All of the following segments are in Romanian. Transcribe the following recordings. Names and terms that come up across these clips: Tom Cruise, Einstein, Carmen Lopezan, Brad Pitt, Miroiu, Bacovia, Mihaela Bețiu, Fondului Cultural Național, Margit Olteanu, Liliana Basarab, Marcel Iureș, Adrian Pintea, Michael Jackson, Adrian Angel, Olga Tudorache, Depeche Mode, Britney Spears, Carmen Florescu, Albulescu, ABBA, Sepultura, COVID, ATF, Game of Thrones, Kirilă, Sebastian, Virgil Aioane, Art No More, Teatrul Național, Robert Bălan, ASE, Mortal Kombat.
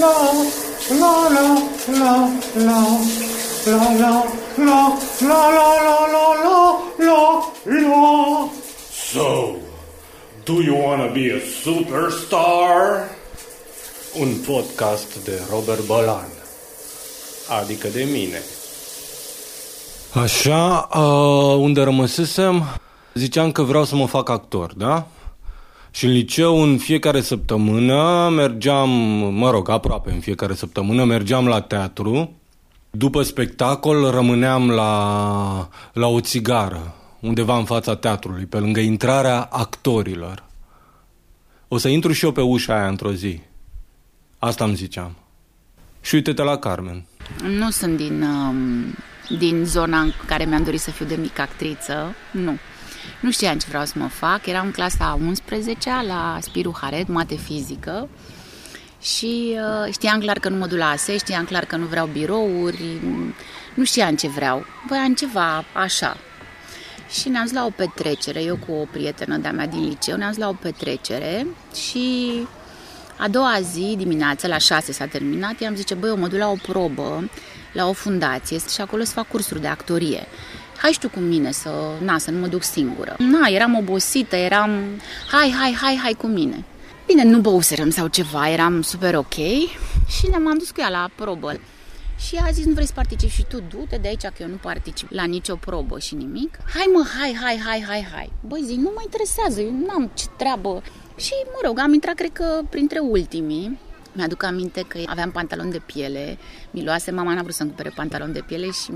la. So, do you wanna be a superstar? Un podcast de Robert Bălan, adică de mine. Așa, unde rămăsesem, ziceam că vreau să mă fac actor, da? Și în liceu, în fiecare săptămână, mergeam, aproape în fiecare săptămână, mergeam la teatru. După spectacol rămâneam la o țigară, undeva în fața teatrului, pe lângă intrarea actorilor. O să intru și eu pe ușa aia într-o zi. Asta îmi ziceam. Și uite-te la Carmen. Nu sunt din zona în care mi-am dorit să fiu de mică actriță, nu. Nu știam ce vreau să mă fac, eram în clasa 11-a la Spiru Haret, mate fizică și știam clar că nu mă duc la ASE, știam clar că nu vreau birouri, nu știam ce vreau, voiam ceva așa. Și ne-am zis la o petrecere, eu cu o prietenă de-a mea din liceu, ne-am zis la o petrecere și a doua zi dimineața, la 6 s-a terminat, i-am zis, băi, eu mă duc la o probă, la o fundație și acolo să fac cursuri de actorie. Hai și tu cu mine să nu mă duc singură. Eram obosită, hai cu mine. Bine, nu băuserăm sau ceva, eram super ok și ne-am dus cu ea la probă. Și a zis, nu vrei să participi și tu, du-te de aici că eu nu particip la nicio probă și nimic. Hai. Băi, zic, nu mă interesează, eu n-am ce treabă. Și, am intrat, cred că, printre ultimii. Mi-aduc aminte că aveam pantaloni de piele, mi luase, mama n-a vrut să-mi cumpere pantaloni de piele și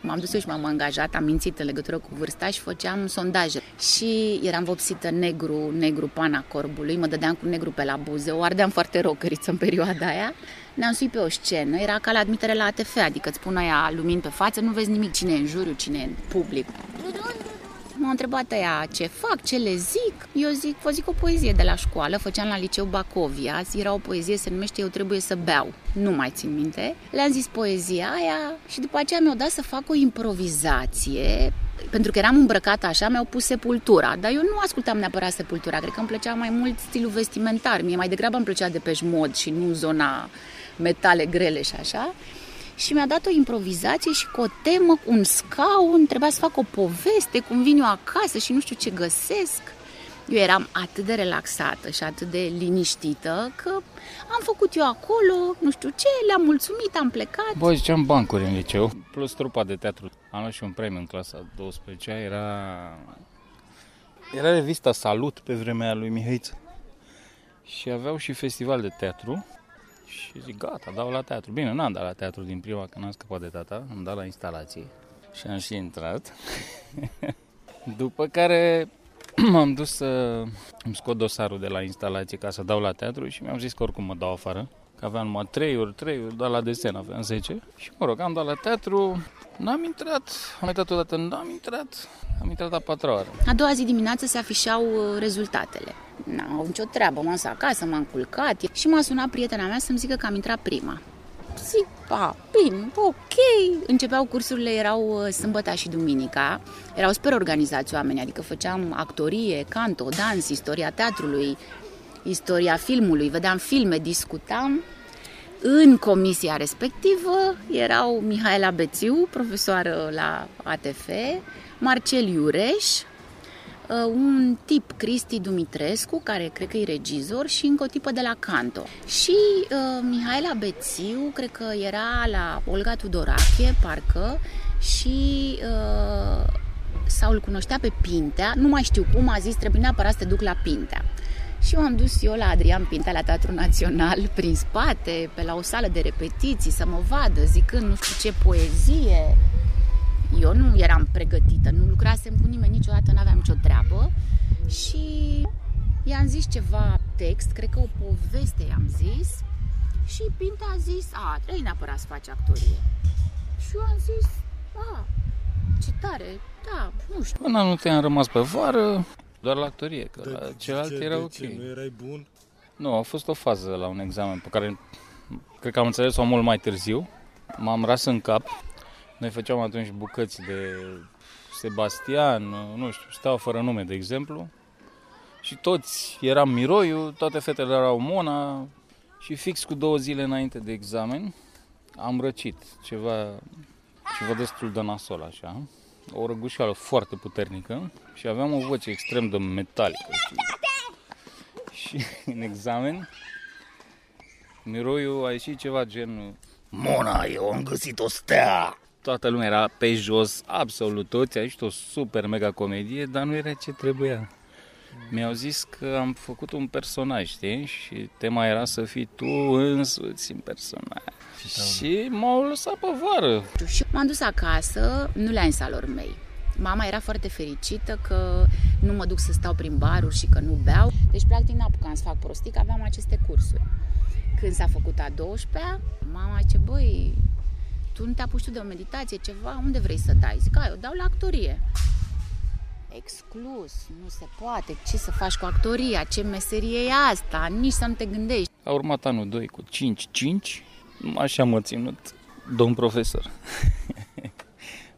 m-am dus eu și m-am angajat, am mințit în legătură cu vârsta și făceam sondaje. Și eram vopsită negru pana corbului, mă dădeam cu negru pe la buze, o ardeam foarte rocăriță în perioada aia. Ne-am suit pe o scenă, era ca la admitere la ATF, adică îți pun aia lumini pe față, nu vezi nimic, cine e în juriu, cine e în public. M-a întrebat aia ce fac, ce le zic. Eu vă zic o poezie de la școală, făceam la liceu Bacovia, era o poezie, se numește Eu trebuie să beau, nu mai țin minte. Le-am zis poezia aia și după aceea mi-au dat să fac o improvizație, pentru că eram îmbrăcată așa, mi-au pus Sepultura, dar eu nu ascultam neapărat Sepultura, cred că îmi plăcea mai mult stilul vestimentar, mie mai degrabă îmi plăcea Depeche Mode și nu zona metale grele și așa. Și mi-a dat o improvizație și cu o temă, cu un scaun, trebuia să fac o poveste, cum vin eu acasă și nu știu ce găsesc. Eu eram atât de relaxată și atât de liniștită că am făcut eu acolo, nu știu ce, le-am mulțumit, am plecat. Bă, ziceam bancuri în liceu, plus trupa de teatru. Am luat și un premiu în clasa 12-a, era revista Salut pe vremea lui Mihăiță. Și aveau și festival de teatru. Și zic, gata, dau la teatru. Bine, n-am dat la teatru din prima, că n-am scăpat de tata, am dat la instalație. Și am și intrat. După care m-am dus să îmi scot dosarul de la instalație ca să dau la teatru și mi-am zis că oricum mă dau afară. Că aveam numai 3 ori, dar la desen aveam 10. Și am dat la teatru, n-am intrat, am uitat odată, am intrat la 4 ore. A doua zi dimineață se afișau rezultatele. N-am avut nicio treabă, m-am dus acasă, m-am culcat și m-a sunat prietena mea să-mi zică că am intrat prima. Zic, bine, ok. Începeau cursurile, erau sâmbăta și duminica. Erau super organizați oamenii, adică făceam actorie, canto, dans, istoria teatrului, istoria filmului, vedeam filme, discutam. În comisia respectivă erau Mihaela Bețiu, profesoară la ATF, Marcel Iureș, un tip, Cristi Dumitrescu, care cred că e regizor, și încă o tipă de la canto. Și Mihaela Bețiu, cred că era la Olga Tudorache, parcă, și sau îl cunoștea pe Pintea, nu mai știu cum, a zis, trebuie neapărat să te duc la Pintea. Și m-am dus eu la Adrian Pintea, la Teatrul Național, prin spate, pe la o sală de repetiții, să mă vadă, zicând nu știu ce poezie. Eu nu eram pregătită, nu lucrasem cu nimeni niciodată, n-aveam nicio treabă. Și i-am zis ceva text, cred că o poveste i-am zis. Și Pintea a zis, trebuie neapărat să faci actorie. Și eu am zis, ce tare, da, nu știu. Până nu te-am rămas pe vară, doar la actorie, că la celălalt era ok. Ce, nu erai bun? Nu, a fost o fază la un examen pe care cred că am înțeles-o mult mai târziu. M-am ras în cap. Noi făceam atunci bucăți de Sebastian, nu știu, Steaua fără nume, de exemplu. Și toți eram Miroiu, toate fetele erau Mona Și fix cu 2 zile înainte de examen am răcit ceva destul de nasol așa, o răgușeală foarte puternică și aveam o voce extrem de metalică. Și în examen Miroiu a ieșit ceva genul: Mona, eu am găsit o stea! Toată lumea era pe jos, absolut toți, a ieșit o super mega comedie, dar nu era ce trebuia. Mi-au zis că am făcut un personaj, știi? Și tema era să fii tu însuți în personaj. Și m-au lăsat pe vară. Și m-am dus acasă, nu le-am zis alor mei. Mama era foarte fericită că nu mă duc să stau prin baruri și că nu beau. Deci, practic, n-apucam să fac prostii, că aveam aceste cursuri. Când s-a făcut a 12-a, mama zice: băi, tu nu te apuci tu de o meditație, ceva? Unde vrei să dai? Zic: eu dau la actorie. Exclus, nu se poate, ce să faci cu actoria, ce meserie e asta, nici să nu te gândești. A urmat anul 2 cu 5-5, așa m-a ținut domn profesor,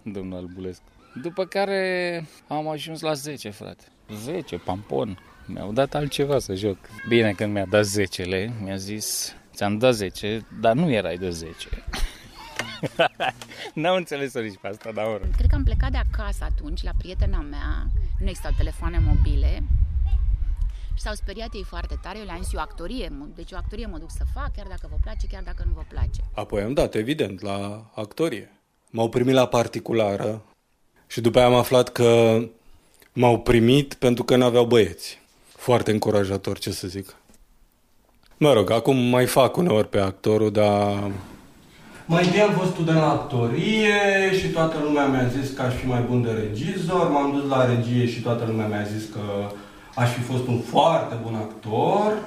domnul Albulescu. După care am ajuns la 10, frate, 10, pampon, mi-au dat altceva să joc. Bine, când mi-a dat 10-le, mi-a zis: ți-am dat 10, dar nu erai de 10. N-am înțeles-o nici pe asta, dar oră. Cred că am plecat de acasă atunci, la prietena mea, nu existau telefoane mobile și s-au speriat ei foarte tare. Eu le-am zis: eu actorie, deci o actorie mă duc să fac, chiar dacă vă place, chiar dacă nu vă place. Apoi am dat, evident, la actorie. M-au primit la particulară și după aia am aflat că m-au primit pentru că n-aveau băieți. Foarte încurajator, ce să zic. Mă rog, acum mai fac uneori pe actorul, dar... Mai bine am fost student la actorie și toată lumea mi-a zis că aș fi mai bun de regizor. M-am dus la regie și toată lumea mi-a zis că aș fi fost un foarte bun actor.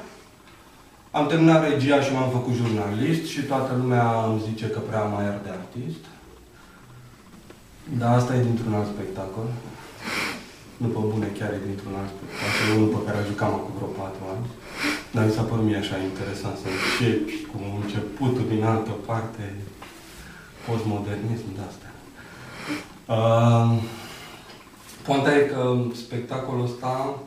Am terminat regia și m-am făcut jurnalist și toată lumea îmi zice că prea am aer de artist. Dar asta e dintr-un alt spectacol. Nu pe bune, chiar e dintr-un alt spectacol. Unul pe care jucam acum vreo 4 ani. Dar mi s-a părut mie așa interesant să începi cu începutul din altă parte, postmodernism de-astea. Poanta e că spectacolul ăsta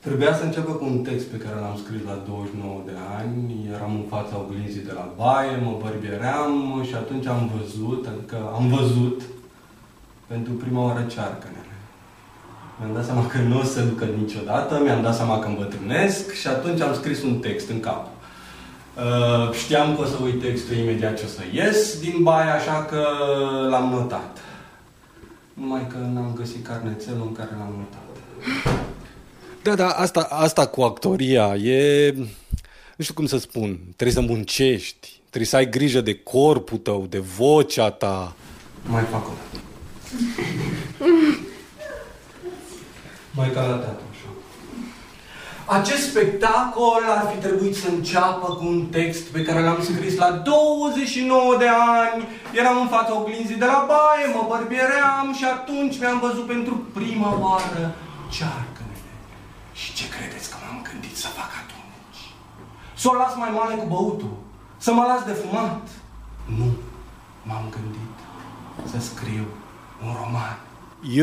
trebuia să înceapă cu un text pe care l-am scris la 29 de ani. Eram în fața oglinzii de la baie, mă bărbieream și atunci am văzut, pentru prima oară cearcăne. Mi-am dat seama că nu o să ducă niciodată, mi-am dat seama că îmbătrânesc și atunci am scris un text în cap. Știam că o să uit textul imediat ce o să ies din baie, așa că l-am notat. Numai că n-am găsit carnețelul în care l-am notat. Da, asta cu actoria e... Nu știu cum să spun, trebuie să muncești, trebuie să ai grijă de corpul tău, de vocea ta. Mai fac o dată. Mai ca la teatru, așa. Acest spectacol ar fi trebuit să înceapă cu un text pe care l-am scris la 29 de ani. Eram în fața oglinzii de la baie, mă bărbieream și atunci mi-am văzut pentru prima oară cearcănele. Și ce credeți că m-am gândit să fac atunci? Să o las mai mare cu băutul? Să mă las de fumat? Nu, m-am gândit să scriu un roman.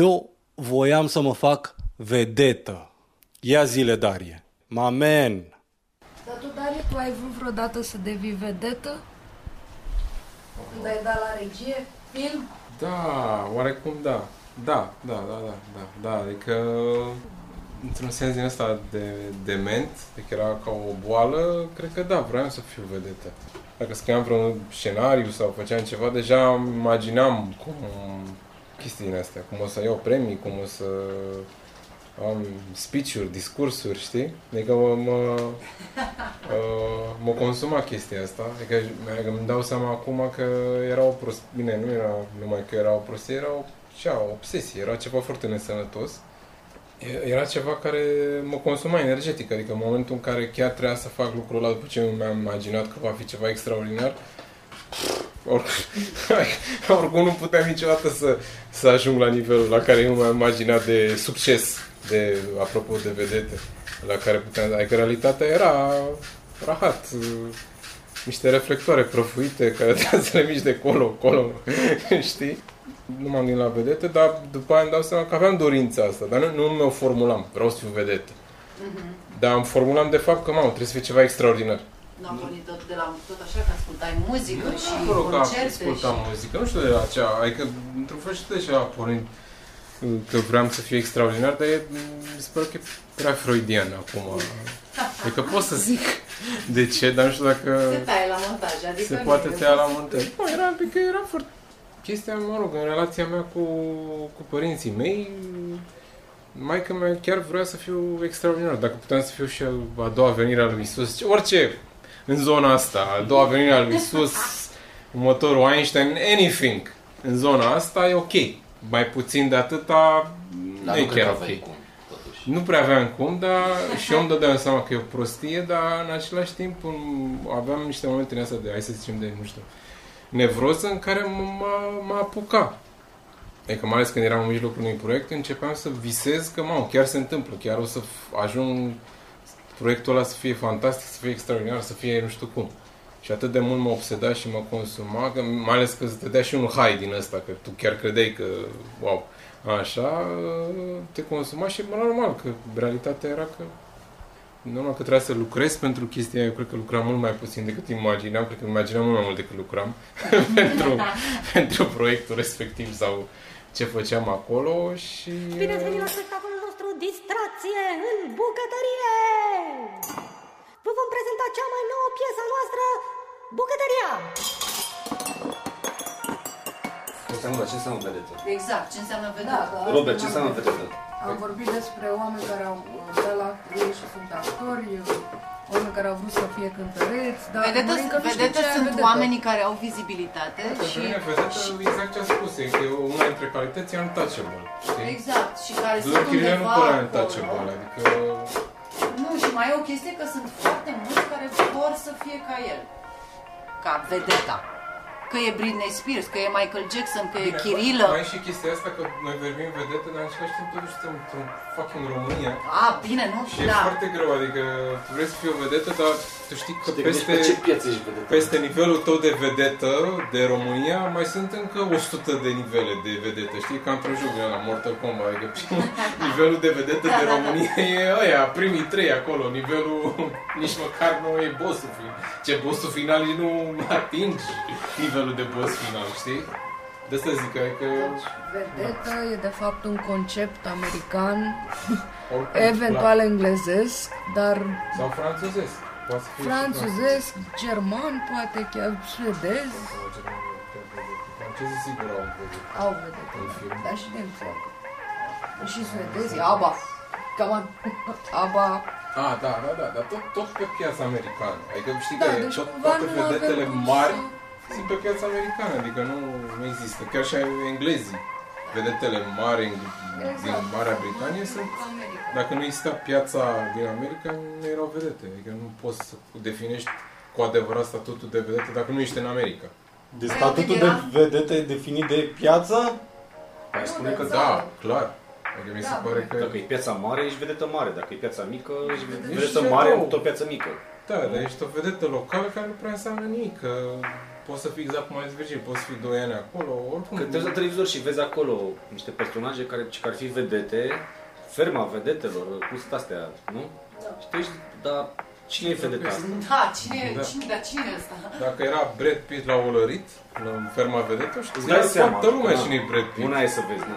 Eu voiam să mă fac vedetă. Ia zile, Darie. Mamen! Dar tu, Darie, tu ai vrut vreodată să devii vedetă? Când ai dat la regie? Film? Da, oarecum da. Da. Adică, într-un sens din ăsta de dement, adică era ca o boală, cred că da, vreau să fiu vedetă. Dacă scriam vreun scenariu sau făceam ceva, deja imaginam cum chestii din astea, cum o să iau premii, cum o să... am speech-uri, discursuri, știi? Adică mă consuma chestia asta. Adică îmi dau seama acum că era o prostie. Bine, nu era numai că era o prostie, era o obsesie, era ceva foarte nesănătos. Era ceva care mă consuma energetic, adică în momentul în care chiar trebuia să fac lucrul ăla după ce mi-am imaginat că va fi ceva extraordinar, oricum nu puteam niciodată să ajung la nivelul la care eu m-am imaginat de succes, de, apropo de vedete, la care puteam, adică realitatea era rahat, niște reflectoare prăfuite care trebuia să le miști de colo, știi? Nu m-am gândit la vedete, dar după aia îmi dau seama că aveam dorința asta, dar nu mi-o formulam, vreau să fiu vedete. Dar îmi formulam de fapt că, trebuie să fie ceva extraordinar. Nu am pornit tot de la tot așa că ascultai muzică și concerte. Ascultam muzică, nu știu de la ce, adică într-un fel și de ce a pornit că vreau să fiu extraordinar, dar mi se pare că e prea freudian acum. Adică pot să zic de ce, dar nu știu dacă se taie la montaj, adică se poate taia la montaj. Nu, era că era foarte chestia, mă rog, în relația mea cu părinții mei, maică-mea chiar vrea să fiu extraordinar. Dacă puteam să fiu și a doua venire a lui Iisus, orice în zona asta, a doua venire a lui Iisus, următorul Einstein, anything, în zona asta e ok. Mai puțin de atâta, dar nu e chiar ok. Cum, nu prea aveam cum, dar și eu îmi dădeam seama că e o prostie, dar în același timp aveam niște momente în astea de, hai să zicem, de, nu știu, nevroză în care m-a apucat. Adică, mai ales când eram în mijlocul unui proiect, începeam să visez că, mamă, chiar se întâmplă, chiar o să ajung proiectul ăla să fie fantastic, să fie extraordinar, să fie nu știu cum. Și atât de mult mă obseda și mă consuma, că, mai ales că îți dădea și un high din ăsta, că tu chiar credeai că, wow, așa, te consuma și normal, că realitatea era că normal că trebuia să lucrez pentru chestia. Eu cred că lucram mult mai puțin decât imaginam, cred că imaginam mult mai mult decât lucram pentru proiectul respectiv sau ce făceam acolo și... Bine ați venit la spectacolul nostru Distracție în bucătărie! Vă vom prezenta cea mai nouă piesă noastră, Bucătăria! Ce înseamnă vedetă? Exact, ce înseamnă vedetă? Da, Robert, ce înseamnă vedetă? Am vorbit despre oameni care au dat la actorie și sunt actori, oameni care au vrut să fie cântăreți, dar vedete sunt oamenii care au vizibilitate și... Exact ce a spus, e că una dintre calități e untouchable. Exact, și care sunt undeva... Nu părea untouchable, adică... Nu, și mai e o chestie că sunt foarte mulți care vor să fie ca el. Ca vedeta. Că e Britney Spears, că e Michael Jackson, că e Kirilă. Mai e și chestia asta că noi vorbim vedete, dar în același timp totuși suntem în România. A, bine, nu? Și da. E foarte greu, adică tu vrei să fii o vedetă, dar tu știi că peste nivelul tău de vedetă de România mai sunt încă 100 de nivele de vedetă. Știi, ca într-o joc la Mortal Kombat, adică nivelul de vedetă de România e ăia, primii 3 acolo. Nivelul nici măcar nu e bossul final. Ce bossul final nu atingi. Nivelul de boss final, știi? De asta zic că... Deci, vedeta e de fapt un concept american, eventual englezesc, dar... Sau franțuzesc. Franțuzesc, german, poate chiar suedez. Francezii sigur au vedeta. Au vedeta, da, și din foarte. Și suedezii, ABBA. Cam ABBA... Ah, da, dar tot pe piața americană. Adică știi că toate vedetele mari... Sunt pe piața americană, adică nu există. Chiar și englezii. Vedetele mari din Marea Britanie sunt... Dacă nu exista piața din America, nu erau vedete. Adică nu poți să definești cu adevărat statutul de vedete dacă nu ești în America. De statutul de vedete e definit de piață? Ai spune că da, clar. Adică mi se pare că... Dacă e piața mare, ești vedetă mare. Dacă e piața mică, ești vedetă mare, o piață mică. Da, dar ești o vedetă locală care nu prea înseamnă nimic. Poți să fii exact cum ai zis Virgil, poți să fii 2 ani acolo, oricum. Când te uiți la televizor și vezi acolo niște personaje care ar fi vedete, ferma vedetelor, cu astea, nu? Da. Știi? Dar cine e vedeta asta? Da, cine e asta? Dacă era Brad Pitt la Olărit, la ferma vedetelor, îți dai seama, toată lumea cine e Brad Pitt. Una e să vezi, nu?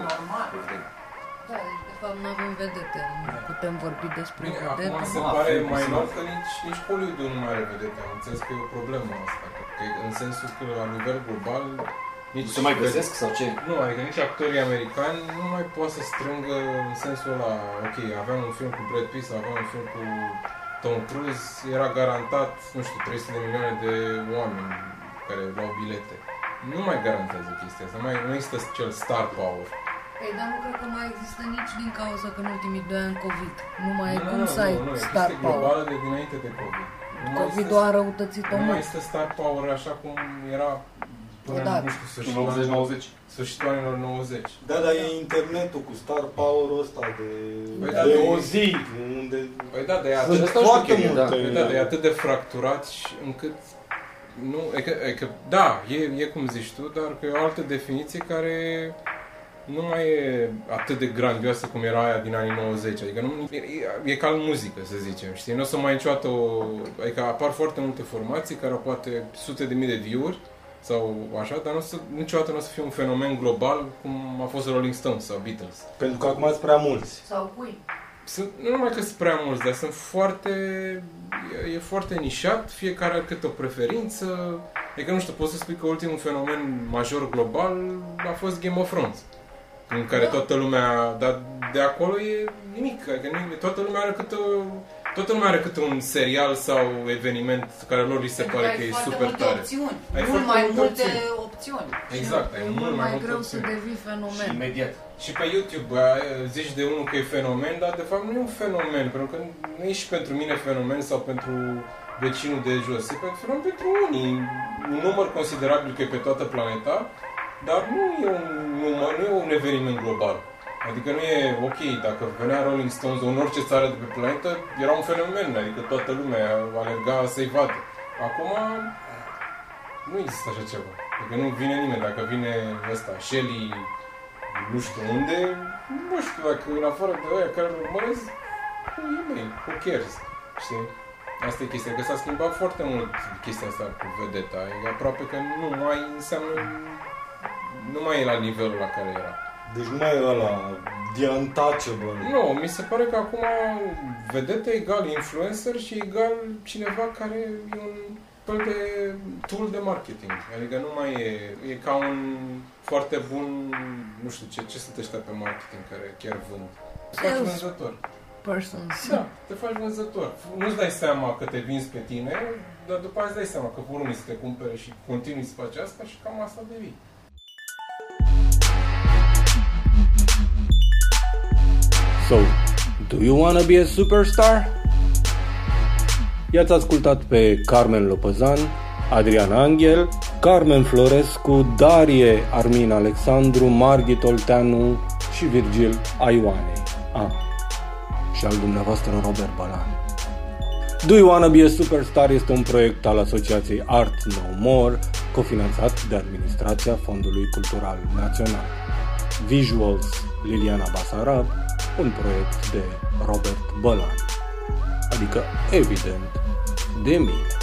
Da, deci de fapt nu avem vedete, nu putem vorbi despre vedete. Acum se pare mai mult că nici Hollywood nu mai are vedete, am înțeles că e o problemă asta. În sensul că la nivel global nici se mai găsesc sau ce? Nu, adică nici actorii americani nu mai pot să strângă în sensul ăla, ok, aveam un film cu Brad Pitt sau aveam un film cu Tom Cruise, era garantat, nu știu, 300 de milioane de oameni care luau bilete. Nu mai garantează chestia asta, nu există cel star power. Păi, dar nu cred că mai există nici din cauza că în ultimii 2 ani COVID nu mai e cum să ai star power. Nu, globală de dinainte de COVID. COVID-ul a răutățit omul. Nu mai este star power așa cum era până în 90. Sfârșitul anilor 90. Da, dar e internetul cu star power-ul ăsta de o zi. Păi da, dar e atât de fracturat încât... Da, e cum zici tu, dar că e o altă definiție care nu mai e atât de grandioasă cum era aia din anii 90. Adică nu, e ca în muzică, să zicem, știi? Nu o să mai niciodată o... Adică apar foarte multe formații care au poate sute de mii de view-uri sau așa, dar niciodată nu o să fie un fenomen global cum a fost Rolling Stones sau Beatles. Pentru că acum sunt prea mulți. Sau cui? Nu numai că sunt prea mulți, dar sunt foarte... E foarte nișat, fiecare are câte o preferință. Adică, nu știu, pot să spui că ultimul fenomen major global a fost Game of Thrones. În care toată lumea... Dar de acolo e nimic. Adică toată lumea are câte o... Toată lumea are câte un serial sau eveniment care lor li se pare că e super tare. Ai mult mai multe opțiuni. Exact, ai mult mai greu să devii fenomen. Imediat. Și pe YouTube zici de unul că e fenomen, dar de fapt nu e un fenomen, pentru că nu e și pentru mine fenomen sau pentru vecinul de jos. E fenomen pentru unii. Un număr considerabil că e pe toată planeta, dar nu e un număr, nu e un eveniment global. Adică nu e ok, dacă venea Rolling Stones în orice țară de pe planetă, era un fenomen, adică toată lumea alerga să-i vadă. Acum nu există așa ceva. Adică nu vine nimeni, dacă vine ăsta, Shelly, nu știu unde, nu știu, dacă în afară de aia care îl urmăresc, who cares, știi? Asta e chestia, că s-a schimbat foarte mult chestia asta cu vedeta, e aproape că nu mai înseamnă, nu mai e la nivelul la care era. Deci nu mai e ăla, diantace, bă. Nu, mi se pare că acum vedete egal influencer și egal cineva care e un fel de tool de marketing. Adică nu mai e ca un foarte bun, nu știu ce sunt ăștia pe marketing care chiar vând. Te faci vânzător. Da, te faci vânzător. Nu-ți dai seama că te vinzi pe tine, dar după aia îți dai seama că vor unii să te cumpere și continui să faci asta și cam asta devii. So, do you wanna be a superstar? I-ați ascultat pe Carmen Lopezan, Adrian Angel, Carmen Florescu, Darie Armin Alexandru, Margit Olteanu și Virgil Aioane. Și al dumneavoastră Robert Bălan. Do you wanna be a superstar este un proiect al asociației Art No More, cofinanțat de administrația Fondului Cultural Național. Visuals Liliana Basarab, un proiect de Robert Bălan, adică, evident, de mine.